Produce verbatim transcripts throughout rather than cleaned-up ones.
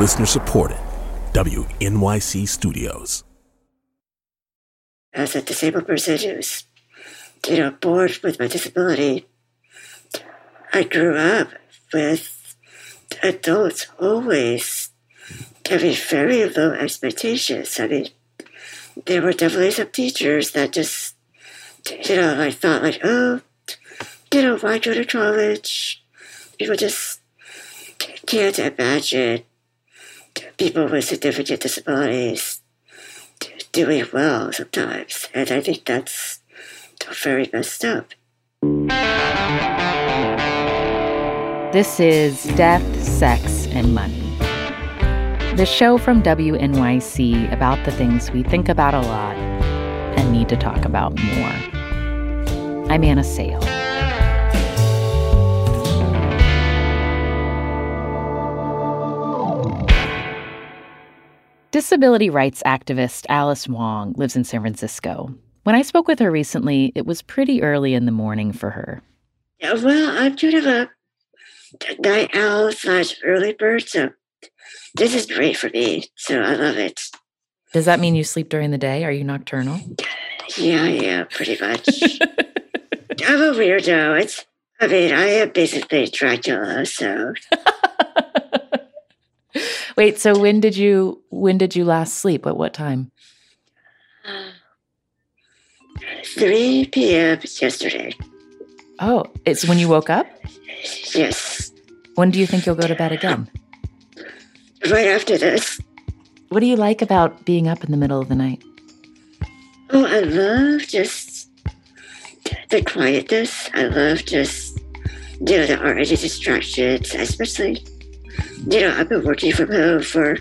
Listener supported, W N Y C Studios. As a disabled person who's, you know, born with my disability, I grew up with adults always having very low expectations. I mean, there were definitely some teachers that just, you know, like thought like, oh, you know, why go to college? People just can't imagine people with significant disabilities doing well sometimes. And I think that's very messed up. This is Death, Sex, and Money, the show from W N Y C about the things we think about a lot and need to talk about more. I'm Anna Sale. Disability rights activist Alice Wong lives in San Francisco. When I spoke with her recently, it was pretty early in the morning for her. Yeah, well, I'm kind of a night owl slash early bird, so this is great for me, so I love it. Does that mean you sleep during the day? Are you nocturnal? Yeah, yeah, pretty much. I'm a weirdo. It's, I mean, I am basically Dracula, so... Wait, so when did you when did you last sleep? At what time? three p.m. yesterday. Oh, it's when you woke up? Yes. When do you think you'll go to bed again? Right after this. What do you like about being up in the middle of the night? Oh, I love just the quietness. I love just, you know, there aren't any distractions, especially... You know, I've been working from home for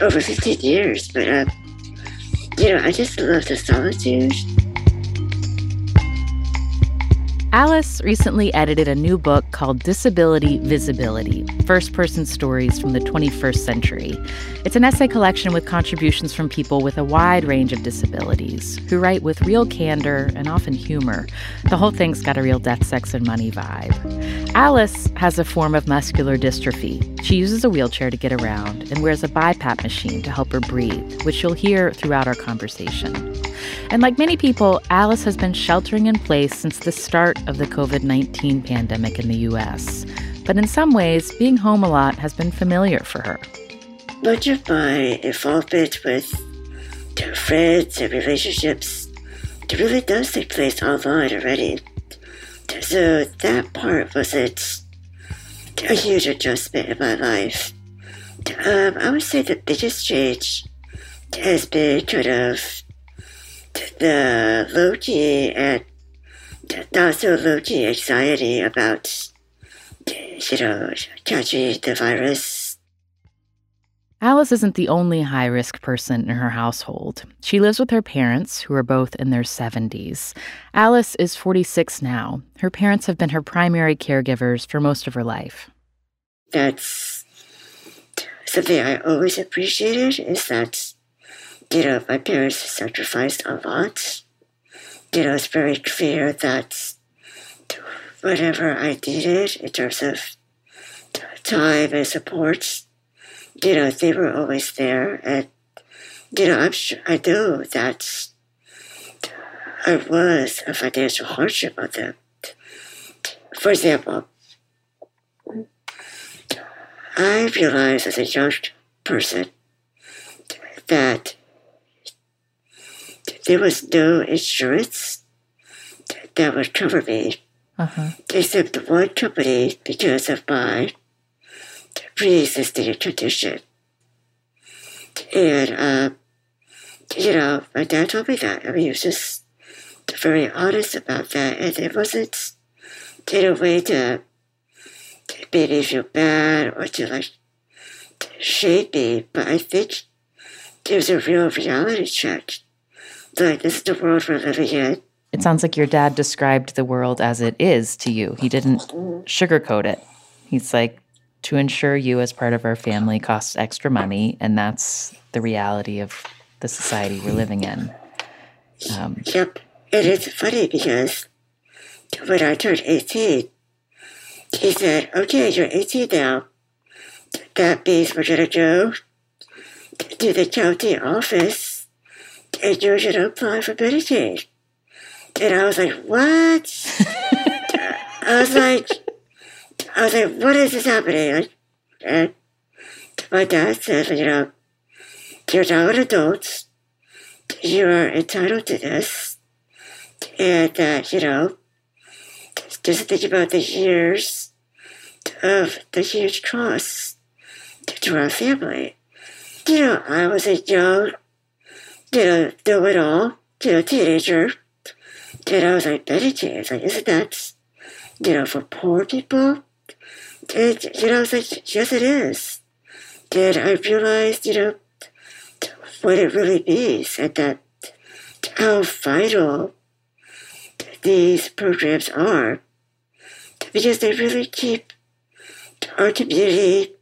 over fifteen years, but, uh, you know, I just love the solitude. Alice recently edited a new book called Disability Visibility, First-Person Stories from the twenty-first century. It's an essay collection with contributions from people with a wide range of disabilities who write with real candor and often humor. The whole thing's got a real Death, Sex, and Money vibe. Alice has a form of muscular dystrophy. She uses a wheelchair to get around and wears a BiPAP machine to help her breathe, which you'll hear throughout our conversation. And like many people, Alice has been sheltering in place since the start of the covid nineteen pandemic in the U S. But in some ways, being home a lot has been familiar for her. Much of my involvement with friends and relationships really does take place online already. So that part wasn't a huge adjustment in my life. Um, I would say the biggest change has been kind of the low-key and not so low-key anxiety about, you know, catching the virus. Alice isn't the only high-risk person in her household. She lives with her parents, who are both in their seventies. Alice is forty-six now. Her parents have been her primary caregivers for most of her life. That's something I always appreciated, is that, you know, my parents sacrificed a lot. You know, it's very clear that whatever I needed in terms of time and support, you know, they were always there. And, you know, I'm sure, I know that I was a financial hardship on them. For example, I realized as a young person that there was no insurance that would cover me, uh-huh. except one company because of my pre-existing condition. And, um, you know, my dad told me that. I mean, he was just very honest about that. And it wasn't in a way to make me feel bad or to, like, shame me. But I think it was a real reality check. Like, this is the world we're living in. It sounds like your dad described the world as it is to you. He didn't sugarcoat it. He's like, to insure you as part of our family costs extra money, and that's the reality of the society we're living in. Um, yep. And it's funny because when I turned eighteen, he said, okay, you're eighteen now. That means we're going to go to the county office and you're going to apply for Medicaid. And I was like, what? I was like, I was like, what is this happening? And my dad said, you know, you're now an adult. You are entitled to this. And that, uh, you know, just think about the years of the huge cost to our family. You know, I was a young, you know, know-it-all, you know, teenager. And I was like, Medicaid. I was like, isn't that, you know, for poor people? And, you know, I was like, yes, it is. And I realized, you know, what it really means and that how vital these programs are because they really keep our community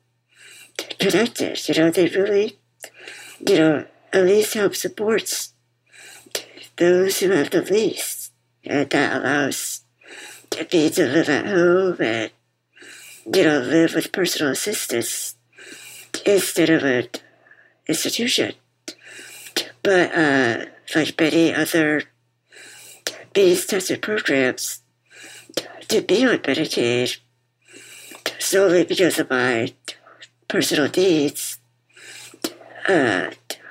connected. You know, they really, you know, at least help support those who have the least. And that allows me to live at home and, you know, live with personal assistance instead of an institution. But uh, like many other these tested programs, to be on Medicaid solely because of my personal needs, uh,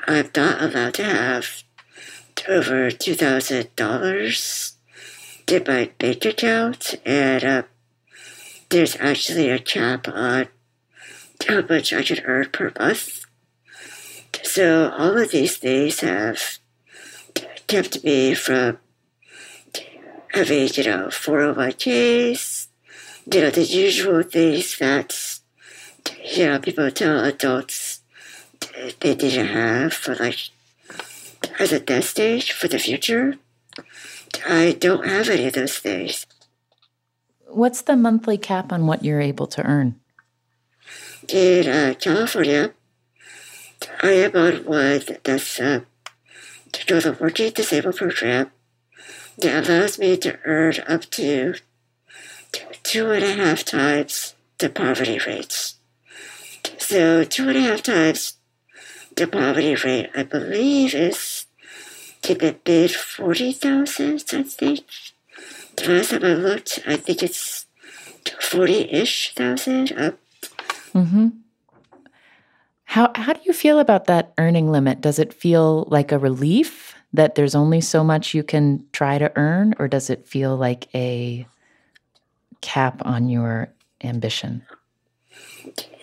I'm not allowed to have over two thousand dollars in my bank account, and uh, there's actually a cap on how much I can earn per month. So all of these things have kept me from having, you know, four oh one k's, you know, the usual things that, you know, people tell adults they didn't have for, like, as a nest stage for the future. I don't have any of those things. What's the monthly cap on what you're able to earn? In uh, California, I am on one that's uh, the Working Disabled Program that allows me to earn up to two and a half times the poverty rates. So two and a half times the poverty rate, I believe, is in the mid forty thousand, I think. The last time I looked, I think it's forty-ish thousand. Up. Mm-hmm. How how do you feel about that earning limit? Does it feel like a relief that there's only so much you can try to earn, or does it feel like a cap on your ambition?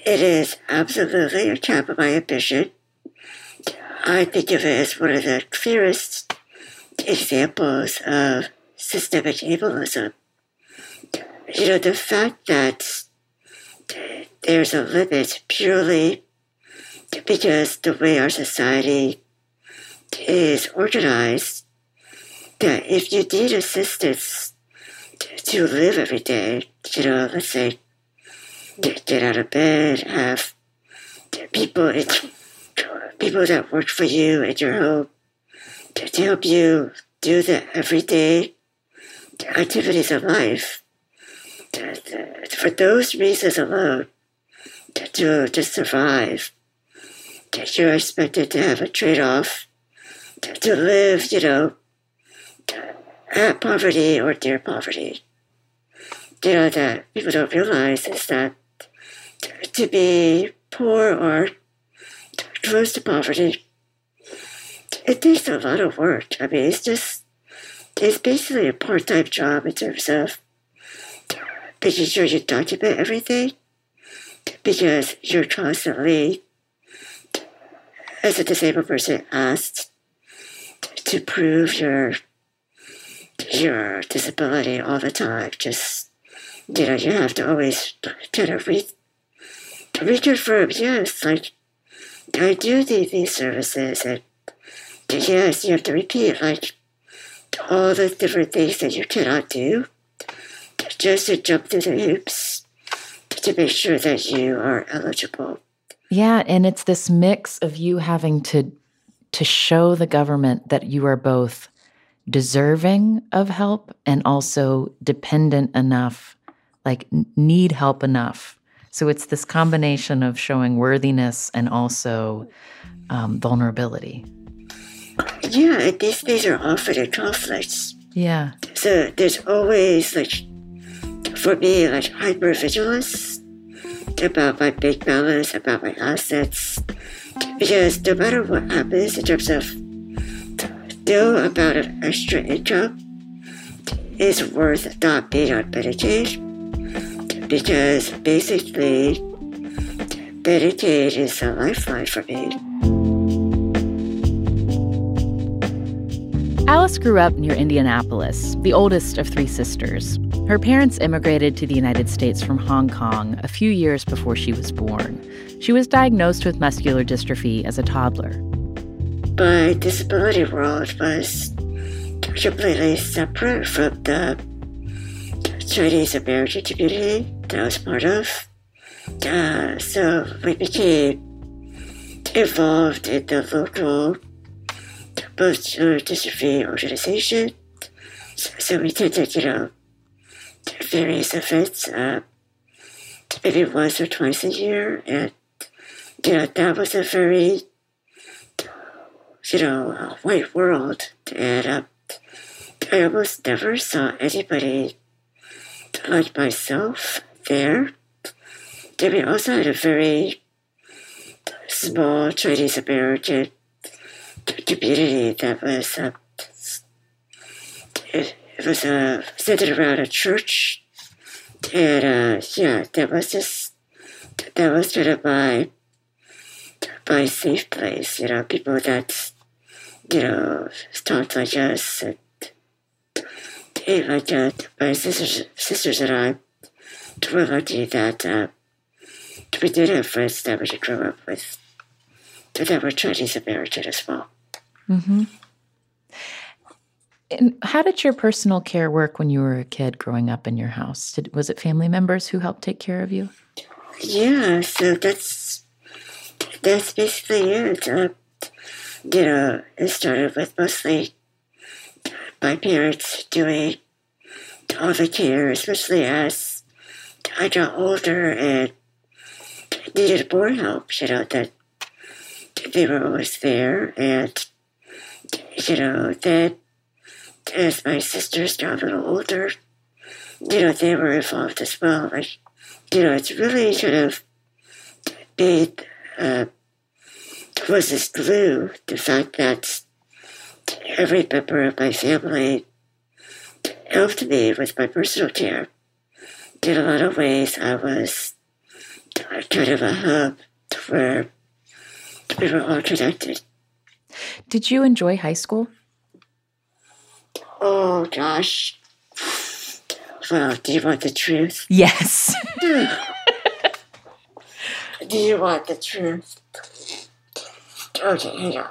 It is absolutely a cap on my ambition. I think of it as one of the clearest examples of systemic ableism. You know, the fact that there's a limit purely because the way our society is organized, that if you need assistance to live every day, you know, let's say get out of bed, have people in, people that work for you at your home to help you do the everyday activities of life. For those reasons alone, to just survive, you're expected to have a trade-off to live, you know, at poverty or near poverty. You know, that people don't realize is that to be poor or close to poverty, it takes a lot of work. I mean, it's just, it's basically a part-time job in terms of making sure you document everything because you're constantly, as a disabled person, asked to prove your your disability all the time. Just, you know, you have to always kind of re- reconfirm, yes, like, I do need these services, and yes, you have to repeat, like, all the different things that you cannot do, just to jump through the hoops to make sure that you are eligible. Yeah, and it's this mix of you having to to show the government that you are both deserving of help and also dependent enough, like need help enough So it's this combination of showing worthiness and also um, vulnerability. Yeah, these, these are often in conflicts. Yeah. So there's always, like, for me, like, hypervigilance about my bank balance, about my assets, because no matter what happens in terms of no amount of extra income is worth not being on Medicaid, because basically Medicaid is a lifeline for me. Alice grew up near Indianapolis, the oldest of three sisters. Her parents immigrated to the United States from Hong Kong a few years before she was born. She was diagnosed with muscular dystrophy as a toddler. My disability world was completely separate from the Chinese American community that I was part of. Uh, so we became involved in the local muscular dystrophy organization. So we attended, you know, various events, uh, maybe once or twice a year. And, you know, that was a very, you know, a white world. And um, I almost never saw anybody like myself there. And we also had a very small Chinese American community that was um, it, it was uh, centered around a church, and uh, yeah, that was just that was sort of my my safe place. You know, people that you know talked like us, and, and like uh, my sisters, sisters and I were lucky that uh, we did have friends that we grew up with that were Chinese American as well. Mm-hmm. And how did your personal care work when you were a kid growing up in your house? Did, was it family members who helped take care of you? Yeah, so that's that's basically it. Uh, you know, it started with mostly my parents doing all the care, especially as I got older and needed more help, you know, that they were always there. And, you know, then as my sisters got a little older, you know, they were involved as well. Like, you know, it's really sort of been, uh, was this glue, the fact that every member of my family helped me with my personal care. In a lot of ways, I was kind of a hub where we were all connected. Did you enjoy high school? Oh, gosh. Well, do you want the truth? Yes. Do you want the truth? Okay, hang on.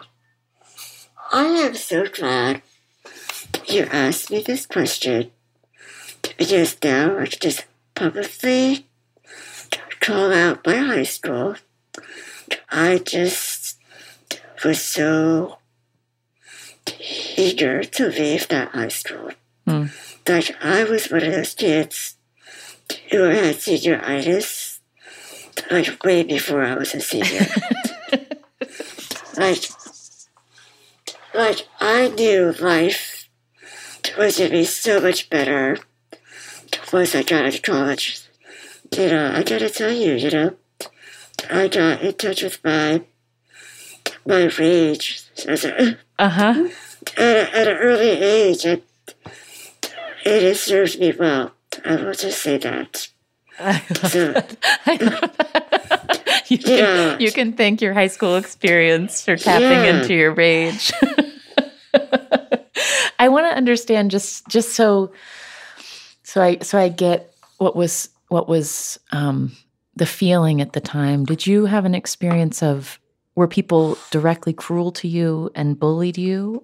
I am so glad you asked me this question, because now I can just publicly call out my high school. I just was so eager to leave that high school. Mm. Like, I was one of those kids who had senioritis, like, way before I was a senior. like, like, I knew life was going to be so much better once I got into college. You know, I gotta tell you, you know, I got in touch with my my rage uh-huh. at, a, at an early age, and it has served me well. I will just say that. I love so, that. I love that. You, can, know, you can thank your high school experience for tapping yeah. into your rage. I want to understand just just so so I so I get what was what was um, the feeling at the time. Did you have an experience of, were people directly cruel to you and bullied you?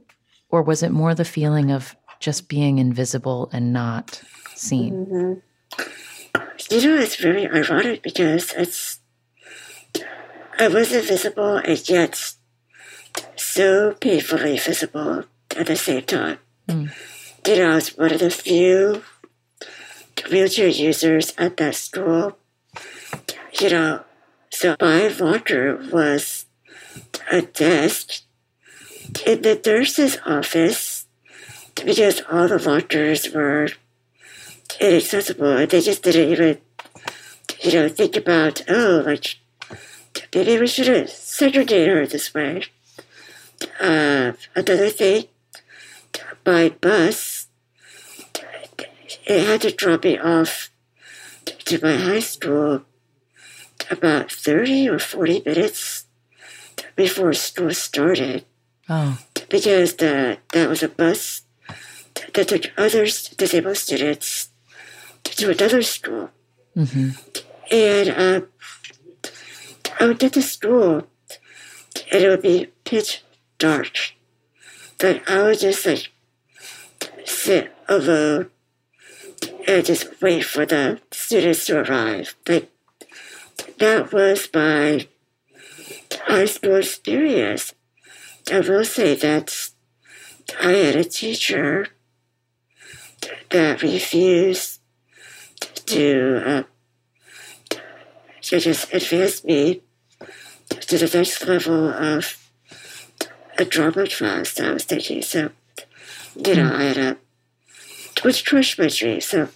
Or was it more the feeling of just being invisible and not seen? Mm-hmm. You know, it's very ironic because it's, I was invisible and yet so painfully visible at the same time. Mm. You know, I was one of the few wheelchair users at that school you know, so my locker was a desk in the nurse's office because all the lockers were inaccessible and they just didn't even, you know, think about, oh, like, maybe we should segregate her this way. Uh, another thing, my bus, it had to drop me off to my high school about thirty or forty minutes before school started. Oh. Because the, that was a bus that took other disabled students to another school. Mm-hmm. And uh, I would get to school and it would be pitch dark. But I would just like sit alone and just wait for the students to arrive. Like, that was my high school experience. I will say that I had a teacher that refused to, uh, to just advance me to the next level of a drama class. I was taking, so you know, I had a which crushed my dream. So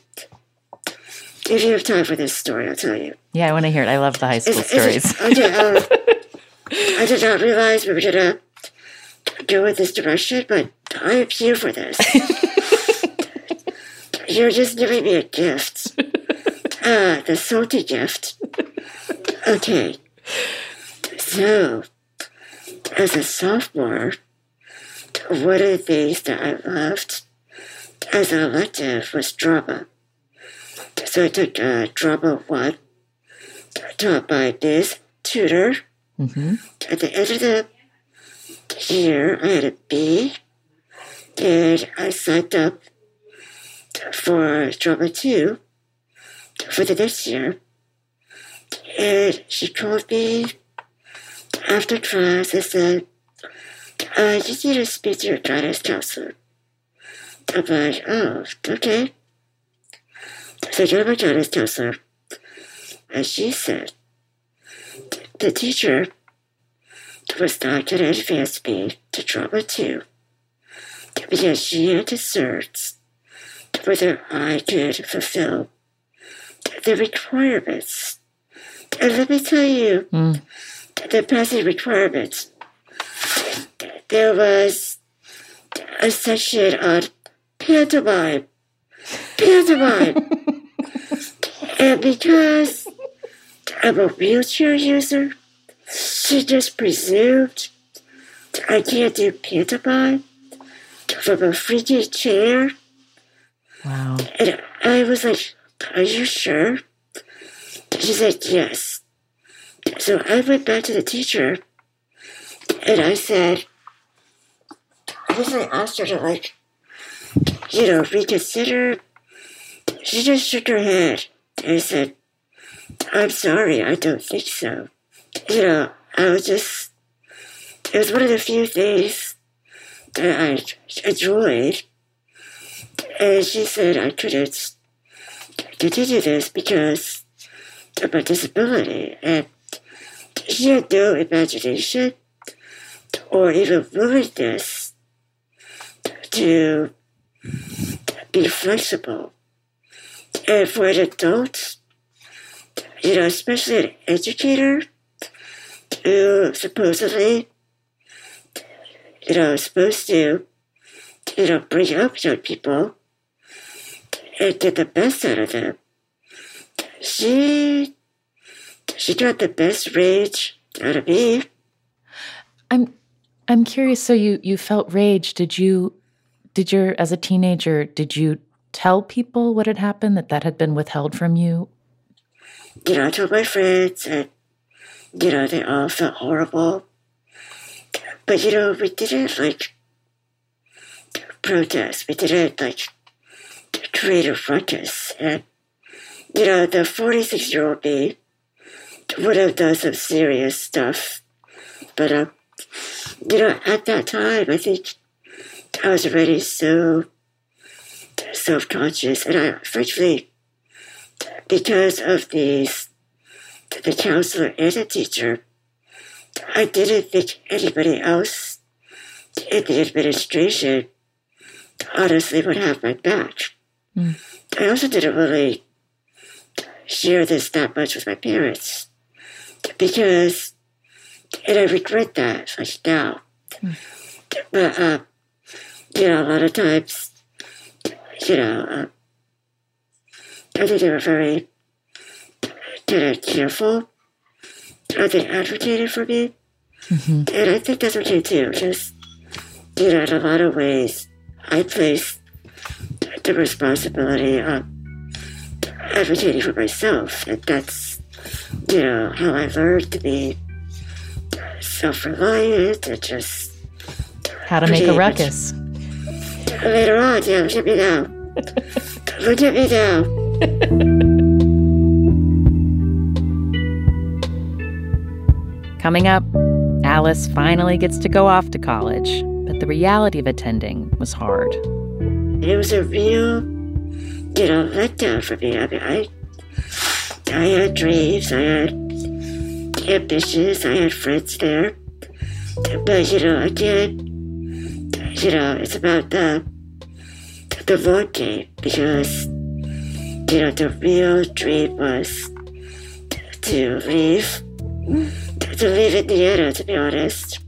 if you have time for this story, I'll tell you. Yeah, I want to hear it. I love the high school it's, stories. It's, I, did, um, I did not realize we were gonna go in this direction, but I am here for this. You're just giving me a gift. Uh, the salty gift. Okay. So, as a sophomore, one of the things that I loved as an elective was drama. So I took uh, drama one, taught by this tutor. Mm-hmm. At the end of the year, I had a B, and I signed up for drama two for the next year. And she called me after class and said, I just need to speak to your guidance counselor. I'm like, oh, okay. So I go to my guidance counselor. And she said, the teacher was not going to advance me to drama two because she had concerns whether I could fulfill the requirements. And let me tell you, mm. the passing requirements, there was a section on pantomime. Pantomime! And because I'm a wheelchair user, she just presumed I can't do pantomime from a freaking chair. Wow. And I was like, are you sure? She said, yes. So I went back to the teacher and I said, I usually asked her to, like, you know, reconsider. She just shook her head and said, I'm sorry, I don't think so. You know, I was just, it was one of the few things that I enjoyed. And she said I couldn't continue this because of my disability. And she had no imagination or even willingness to be flexible. And for an adult, you know, especially an educator who supposedly, you know, is supposed to, you know, bring up young people and get the best out of them. She, she got the best rage out of me. I'm, I'm curious. So you, you felt rage. Did you, did your, as a teenager, did you tell people what had happened, that that had been withheld from you? You know, I told my friends and, you know, they all felt horrible. But, you know, we didn't, like, protest. We didn't, like, create a ruckus. And, you know, the forty-six-year-old me would have done some serious stuff. But, um, you know, at that time, I think I was already so self-conscious. And I, frankly, because of these to the counselor and a teacher. I didn't think anybody else in the administration honestly would have my back. Mm. I also didn't really share this that much with my parents because, and I regret that, like now. Mm. But, uh, you know, a lot of times, you know, uh, I think they were very kind of careful. I think advocated for me. Mm-hmm. And I think that's okay too, because, you know, in a lot of ways, I place the responsibility of advocating for myself. And that's, you know, how I learned to be self-reliant and just... How to make a ruckus. Later on, yeah, look at me now. Look at me now. Coming up, Alice finally gets to go off to college, but the reality of attending was hard. It was a real, you know, letdown for me. I mean, I, I had dreams, I had ambitions, I had friends there. But, you know, again, you know, it's about the, the long game because, you know, the real dream was to leave, to leave Indiana, to be honest.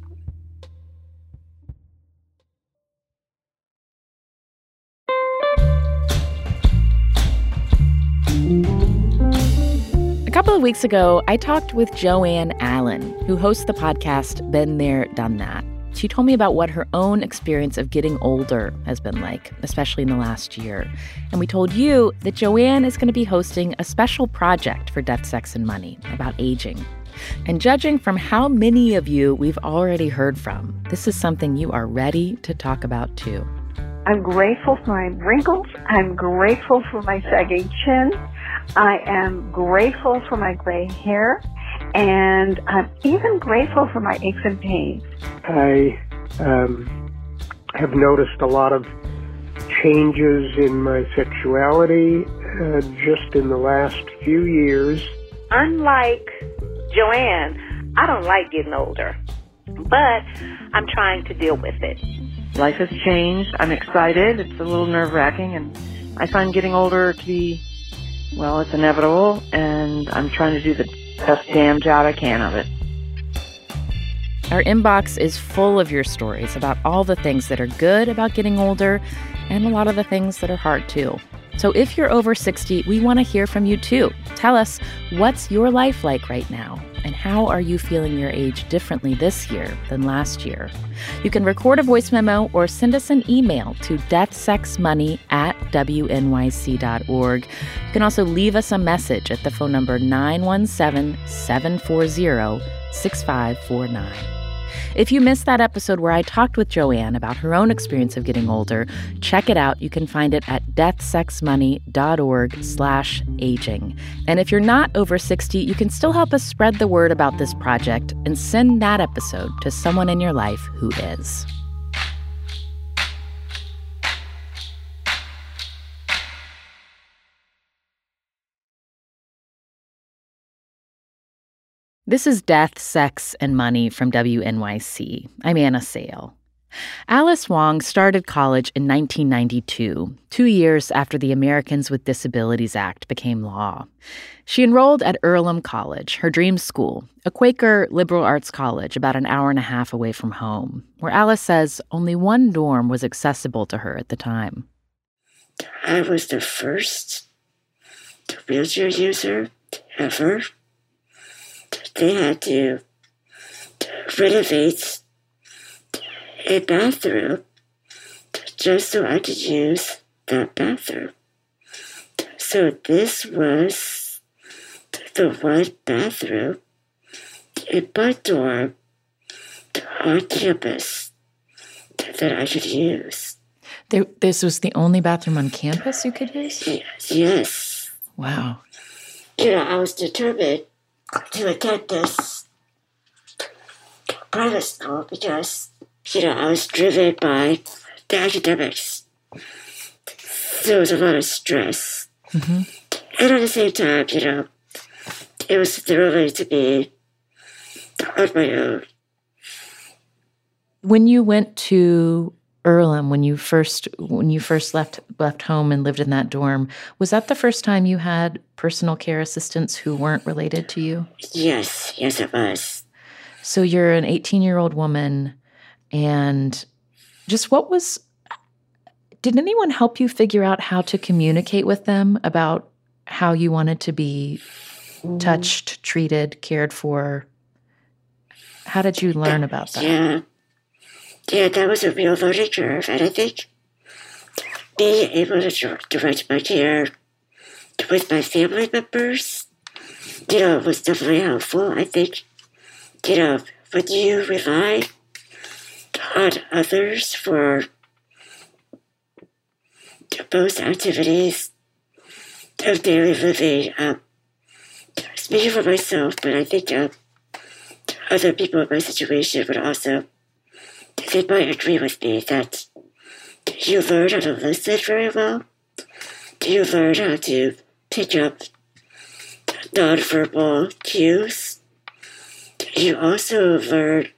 A couple of weeks ago, I talked with Joanne Allen, who hosts the podcast Been There, Done That. She told me about what her own experience of getting older has been like, especially in the last year. And we told you that Joanne is going to be hosting a special project for Death, Sex, and Money about aging. And judging from how many of you we've already heard from, this is something you are ready to talk about, too. I'm grateful for my wrinkles. I'm grateful for my sagging chin. I am grateful for my gray hair. And I'm even grateful for my aches and pains. I um, have noticed a lot of changes in my sexuality uh, just in the last few years. Unlike Joanne, I don't like getting older, but I'm trying to deal with it. Life has changed. I'm excited. It's a little nerve-wracking, and I find getting older to be, well, it's inevitable, and I'm trying to do the best damn job I can of it. Our inbox is full of your stories about all the things that are good about getting older and a lot of the things that are hard, too. So if you're over sixty, we want to hear from you, too. Tell us, what's your life like right now? And how are you feeling your age differently this year than last year? You can record a voice memo or send us an email to deathsexmoney at W N Y C dot org. You can also leave us a message at the phone number nine one seven, seven four zero, six five four nine. If you missed that episode where I talked with Joanne about her own experience of getting older, check it out. You can find it at deathsexmoney.org slash aging. And if you're not over sixty, you can still help us spread the word about this project and send that episode to someone in your life who is. This is Death, Sex, and Money from W N Y C. I'm Anna Sale. Alice Wong started college in nineteen ninety-two, two years after the Americans with Disabilities Act became law. She enrolled at Earlham College, her dream school, a Quaker liberal arts college about an hour and a half away from home, where Alice says only one dorm was accessible to her at the time. I was the first wheelchair user ever. They had to renovate a bathroom just so I could use that bathroom. So this was the one bathroom in my dorm on campus that I could use. There, this was the only bathroom on campus you could use? Yes. yes. Wow. You know, I was determined to attend this private school because, you know, I was driven by the academics. So there was a lot of stress. Mm-hmm. And at the same time, you know, it was thrilling to be on my own. When you went to Earlham, when you first when you first left left home and lived in that dorm, was that the first time you had personal care assistants who weren't related to you? Yes, yes, it was. So you're an eighteen-year-old woman, and just what was – did anyone help you figure out how to communicate with them about how you wanted to be touched, treated, cared for? How did you learn about that? Yeah. Yeah, that was a real learning curve, and I think being able to direct my care with my family members, you know, was definitely helpful. I think, you know, when you rely on others for most activities of daily living, um, speaking for myself, but I think um, other people in my situation would also, they might agree with me that you learn how to listen very well. You learn how to pick up nonverbal cues. You also learn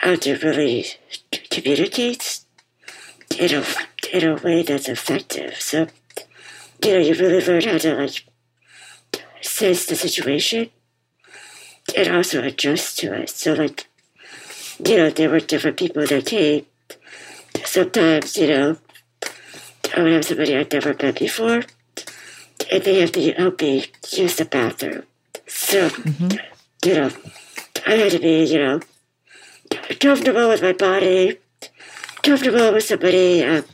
how to really communicate in a, in a way that's effective. So, you know, you really learn how to, like, sense the situation and also adjust to it. So, like, you know, there were different people that came. Sometimes, you know, I would have somebody I'd never met before, and they have to help me use the bathroom. So, mm-hmm. you know, I had to be, you know, comfortable with my body, comfortable with somebody, um,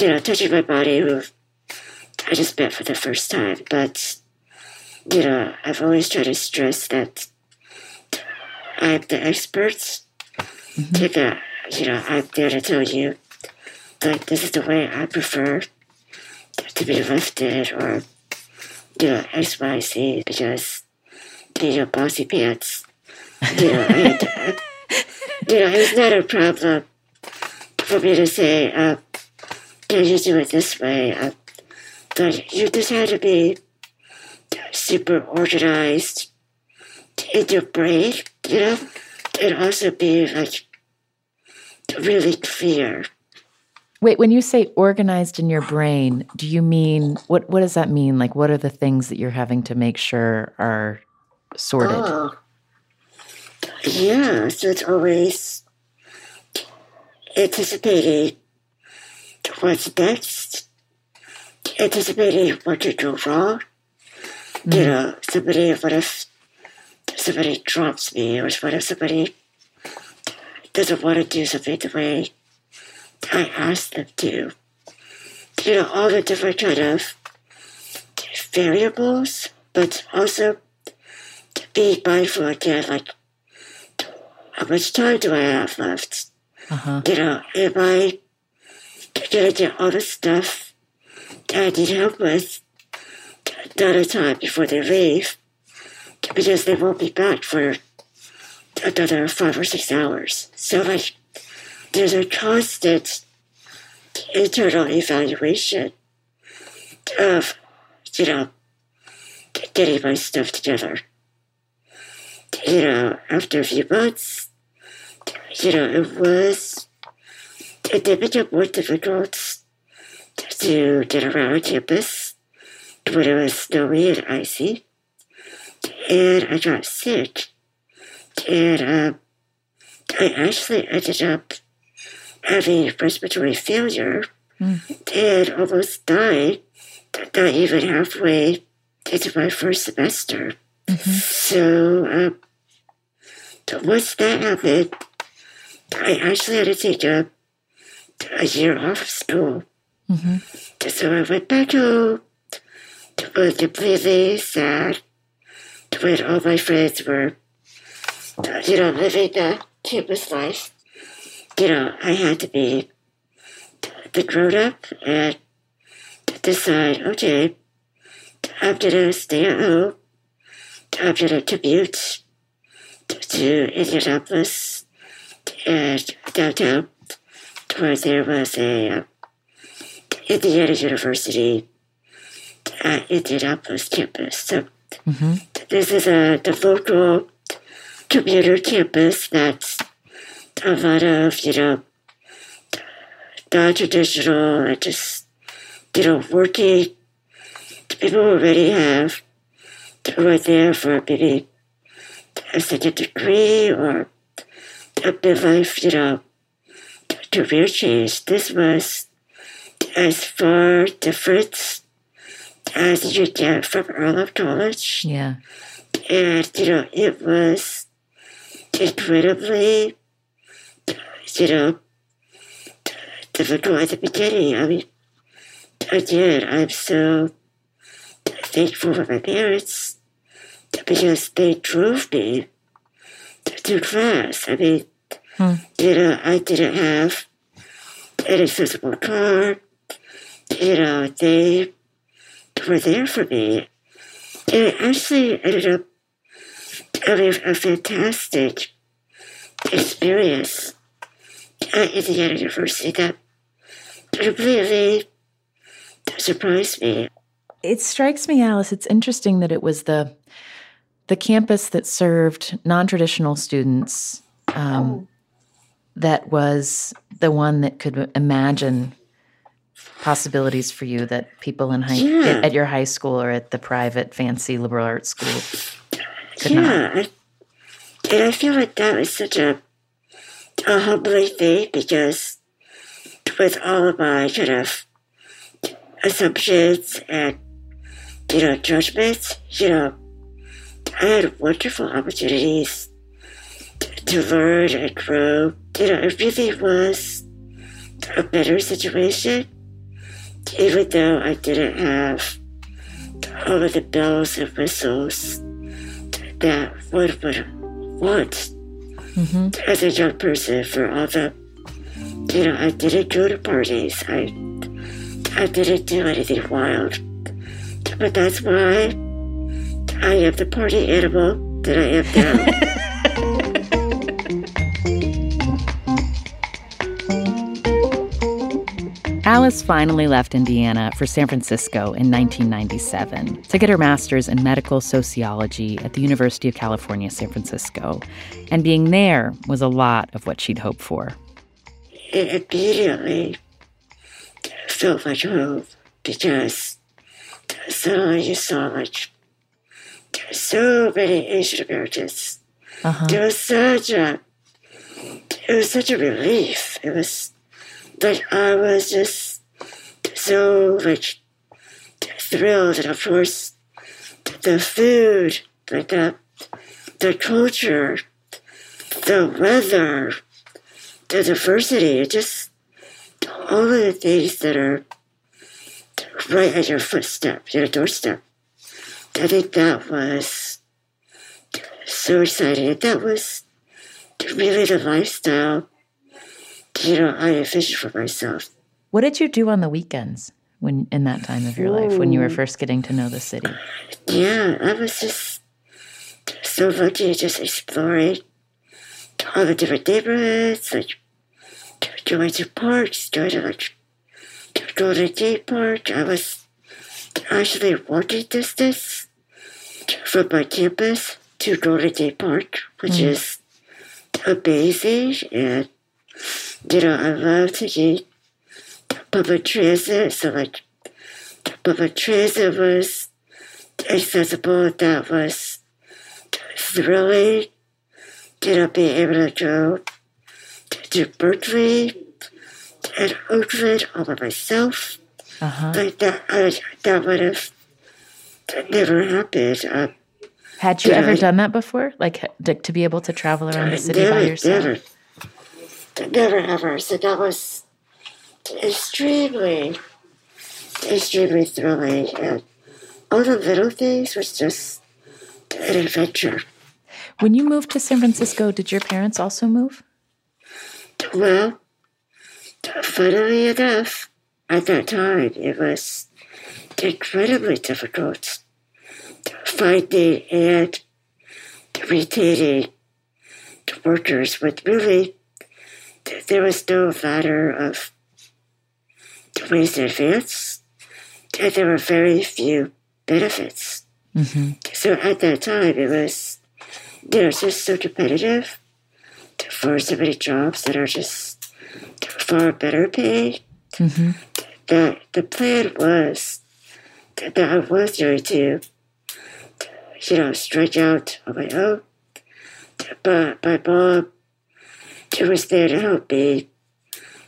you know, touching my body who I just met for the first time. But, you know, I've always tried to stress that I'm the experts. Mm-hmm. And, uh, you know, I'm there to tell you, like, this is the way I prefer to be lifted, or, you know, X, Y, C, because, you know, bossy pants. You know, and, uh, you know, it's not a problem for me to say, uh, you know, you do it this way. Uh, but you just had to be super organized in your brain, you know, and also be, like, really clear. Wait, when you say organized in your brain, do you mean, what, what does that mean? Like, what are the things that you're having to make sure are sorted? Oh. Yeah, so it's always anticipating what's next, anticipating what could go wrong. Mm. You know, somebody, what if somebody drops me, or what if somebody doesn't want to do something the way I asked them to. You know, all the different kind of variables, but also being mindful again, like, how much time do I have left? Uh-huh. You know, am I going to get all the stuff that I need help with done in time before they leave? Because they won't be back for another five or six hours. So, like, there's a constant internal evaluation of, you know, getting my stuff together. You know, after a few months, you know, it was, it did become more difficult to get around campus when it was snowy and icy. And I got sick, and um, I actually ended up having respiratory failure mm. and almost died, not even halfway into my first semester. Mm-hmm. So, um, so once that happened, I actually had to take a, a year off of school. Mm-hmm. So I went back home, was completely sad, when all my friends were, you know, living the campus life. You know, I had to be the grown-up and decide, okay, I'm going to stay at home. I'm going to commute to Indianapolis and downtown, where there was a uh, Indiana University uh, Indianapolis campus. So mm-hmm. this is a the local commuter campus that's a lot of, you know, non-traditional and just, you know, working. People already have right there for maybe a second degree or a midlife, you know, career change. This was as far different as you get from Earlham College. Yeah. And, you know, it was incredibly, you know, difficult at the beginning. I mean, again, I'm so thankful for my parents because they drove me to class. I mean, hmm. you know, I didn't have an accessible car. You know, they were there for me. And it actually ended up having a fantastic experience at Indiana University that completely surprised me. It strikes me, Alice, it's interesting that it was the the campus that served non-traditional students um, oh. that was the one that could imagine possibilities for you that people in high, yeah. at your high school or at the private fancy liberal arts school could yeah. not. I, and I feel like that was such a, a humbling thing because with all of my kind of assumptions and, you know, judgments, you know, I had wonderful opportunities to learn and grow. You know, it really was a better situation, even though I didn't have all of the bells and whistles that one would want mm-hmm. as a young person. For all the, you know, I didn't go to parties. I I didn't do anything wild. But that's why I am the party animal that I am now. Alice finally left Indiana for San Francisco in nineteen ninety-seven to get her master's in medical sociology at the University of California, San Francisco. And being there was a lot of what she'd hoped for. It immediately felt like home because suddenly you saw like so many Asian Americans. Uh-huh. It was such a, it was such a relief. It was. Like, I was just so, like, thrilled. And, of course, the food, like, the, the culture, the weather, the diversity, just all of the things that are right at your footstep, your doorstep. I think that was so exciting. That was really the lifestyle, you know, I envisioned for myself. What did you do on the weekends when in that time of your Ooh. life, when you were first getting to know the city? Yeah, I was just so lucky, just exploring all the different neighborhoods, like going to parks, going to like Golden Gate Park. I was actually walking distance from my campus to Golden Gate Park, which mm. is amazing. And you know, I love taking public transit, so like public transit was accessible, that was thrilling. You know, being able to go to Berkeley and Oakland all by myself, uh-huh. like that, I, that would have never happened. Um, Had you, you ever know, done that before? Like to be able to travel around the city never, by yourself? Never. Never ever. So that was extremely, extremely thrilling. And all the little things was just an adventure. When you moved to San Francisco, did your parents also move? Well, funnily enough, at that time, it was incredibly difficult finding and retaining workers with really. There was no matter of ways to advance. that there were very few benefits. Mm-hmm. So at that time, it was, you know, it's just so competitive. There were so many jobs that are just far better paid. Mm-hmm. That the plan was that I was going to, you know, stretch out on my own. But my mom, she was there to help me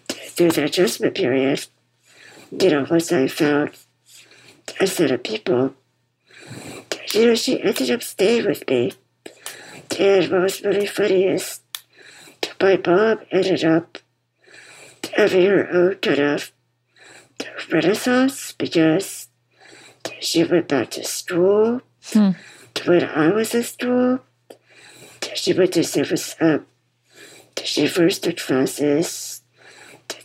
through the adjustment period. You know, once I found a set of people, you know, she ended up staying with me. And what was really funny is my mom ended up having her own kind of renaissance because she went back to school. Hmm. When I was in school, she went to San Francisco. She first took classes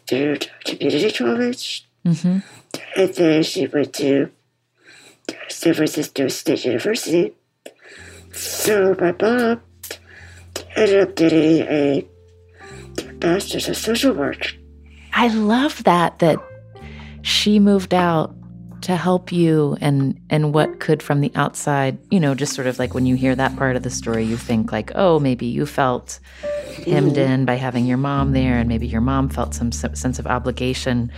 through community college. Mm-hmm. And then she went to San Francisco State University. So my mom ended up getting a master's of social work. I love that, that she moved out to help you, and and what could from the outside, you know, just sort of like when you hear that part of the story, you think like, oh, maybe you felt hemmed in by having your mom there, and maybe your mom felt some sense of obligation,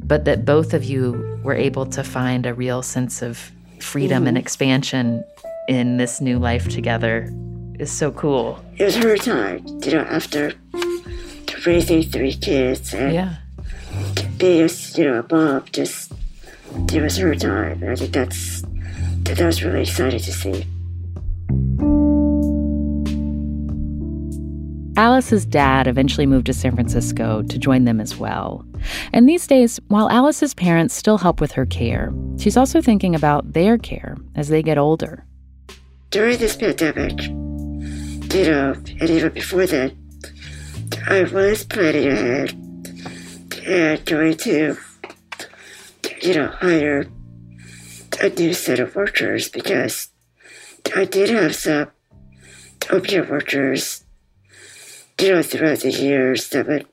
but that both of you were able to find a real sense of freedom mm-hmm. and expansion in this new life together is so cool. It was her time, you know, after raising three kids and yeah. being, you know, a mom, just, it was her time. And I think that's, that was really exciting to see. Alice's dad eventually moved to San Francisco to join them as well. And these days, while Alice's parents still help with her care, she's also thinking about their care as they get older. During this pandemic, you know, and even before that, I was planning ahead and going to, you know, hire a new set of workers because I did have some home-care workers, you know, throughout the years that would,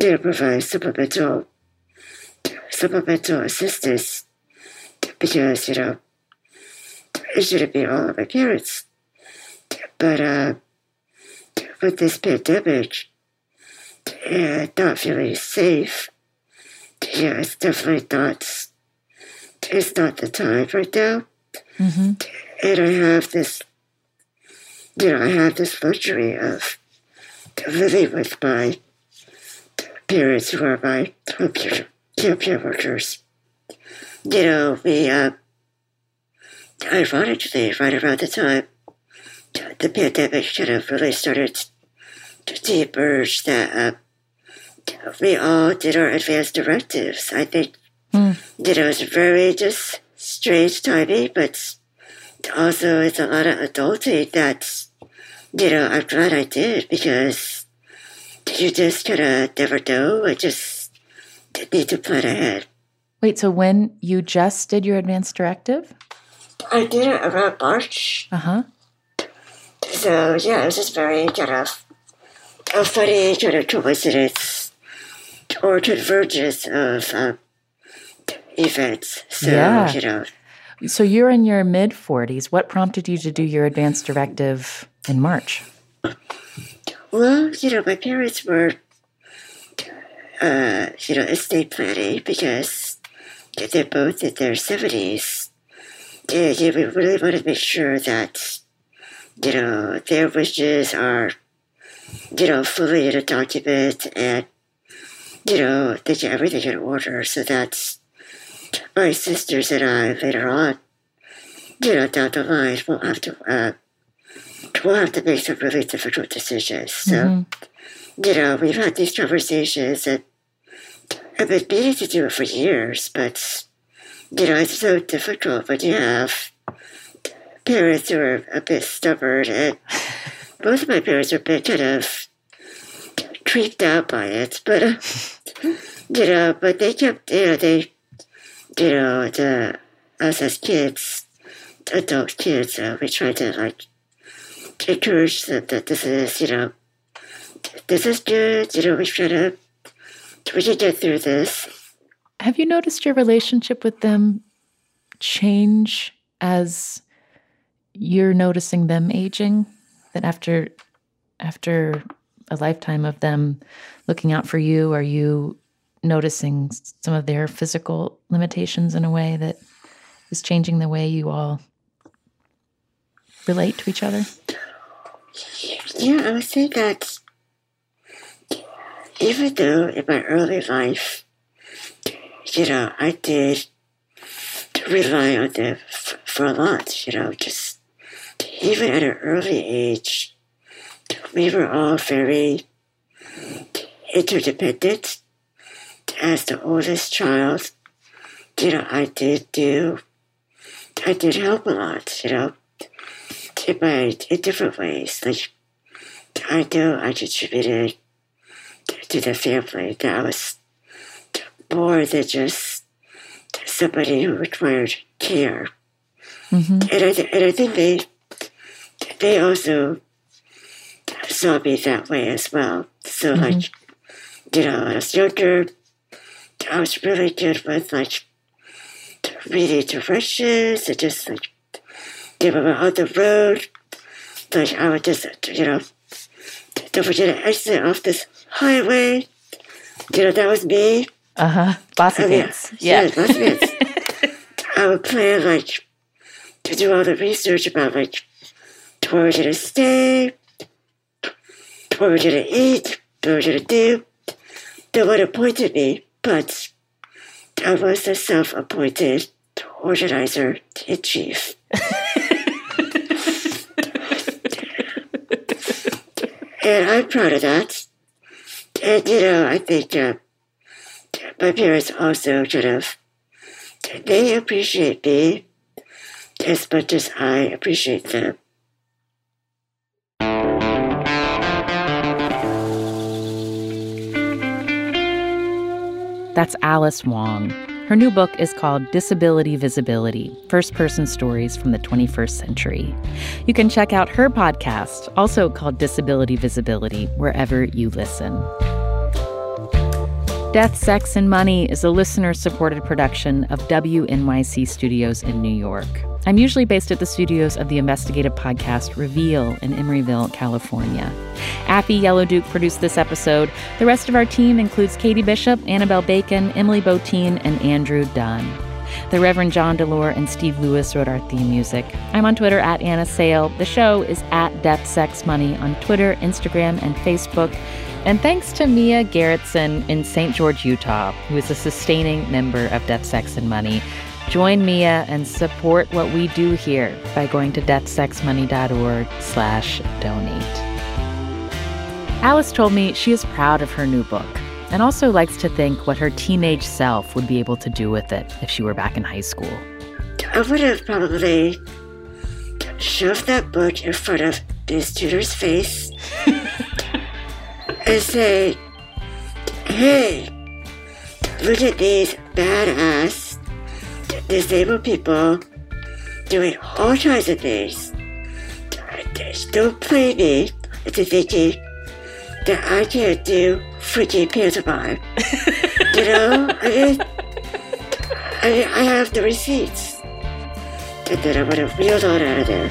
you know, provide supplemental, supplemental assistance because, you know, it shouldn't be all of my parents. But uh, with this pandemic and not feeling safe, yeah, it's definitely not, it's not the time right now. Mm-hmm. And I have this, you know, I have this luxury of living with my parents who are my home care, home care workers. You know, we, uh, ironically, right around the time the pandemic kind of really started to emerge, that, uh, we all did our advance directives. I think, mm. you know, it's very just strange timing, but also it's a lot of adulting that, you know, I'm glad I did, because you just kind of never know. I just need to plan ahead. Wait, so when you just did your advance directive? I did it around March. Uh-huh. So, yeah, it was just very kind of a funny kind of coincidence or convergence of um, events. So, yeah. you know. So you're in your mid-forties. What prompted you to do your advance directive in March? Well, you know, my parents were, uh, you know, estate planning because they're both in their seventies. And yeah, we really want to make sure that, you know, their wishes are, you know, fully in a document and, you know, they get everything in order. So that's my sisters and I later on, you know, down the line, we'll have to, uh, we'll have to make some really difficult decisions. So, mm-hmm. you know, we've had these conversations and I've been meaning to do it for years, but, you know, it's so difficult when you have parents who are a bit stubborn, and both of my parents are a bit kind of creeped out by it. But uh, you know, but they kept, you know, they, you know, the, us as kids, adult kids, uh, we tried to like encourage them that this is, you know, this is good. You know, we try to, we should get through this. Have you noticed your relationship with them change as you're noticing them aging? That after after a lifetime of them looking out for you, are you noticing some of their physical limitations in a way that is changing the way you all relate to each other? Yeah, I would say that even though in my early life, you know, I did rely on them f- for a lot, you know, just even at an early age, we were all very interdependent. As the oldest child, you know, I did do, I did help a lot, you know, in, my, in different ways. Like, I know I contributed to the family, that I was more than just somebody who required care. Mm-hmm. And, I th- and I think they, they also saw me that way as well. So, mm-hmm. like, you know, I was younger, I was really good with, like, reading directions and just, like, give them on the road. Like, I would just, you know, don't forget to exit off this highway. You know, that was me. Uh-huh. Lots of hits. Yeah, yeah. Lots of hits. I would plan, like, to do all the research about, like, where we're going to stay, where we're going to eat, where we're going to do. No one appointed me, but I was a self-appointed organizer in chief. And I'm proud of that. And, you know, I think uh, my parents also kind of, they appreciate me as much as I appreciate them. That's Alice Wong. Her new book is called Disability Visibility, First-Person Stories from the twenty-first century. You can check out her podcast, also called Disability Visibility, wherever you listen. Death, Sex, and Money is a listener-supported production of W N Y C Studios in New York. I'm usually based at the studios of the investigative podcast Reveal in Emeryville, California. Affie Yellow Duke produced this episode. The rest of our team includes Katie Bishop, Annabelle Bacon, Emily Botine, and Andrew Dunn. The Reverend John Delore and Steve Lewis wrote our theme music. I'm on Twitter at Anna Sale. The show is at Death, Sex, Money on Twitter, Instagram, and Facebook. And thanks to Mia Gerritsen in Saint George, Utah, who is a sustaining member of Death, Sex, and Money. Join Mia and support what we do here by going to deathsexmoney.org slash donate. Alice told me she is proud of her new book and also likes to think what her teenage self would be able to do with it if she were back in high school. I would have probably shoved that book in front of this tutor's face and say, hey, look at these badass disabled people doing all kinds of things. Don't play me into thinking that I can't do freaking pantomime. You know? I mean, I mean, I have the receipts. And then I would have reeled on out of there.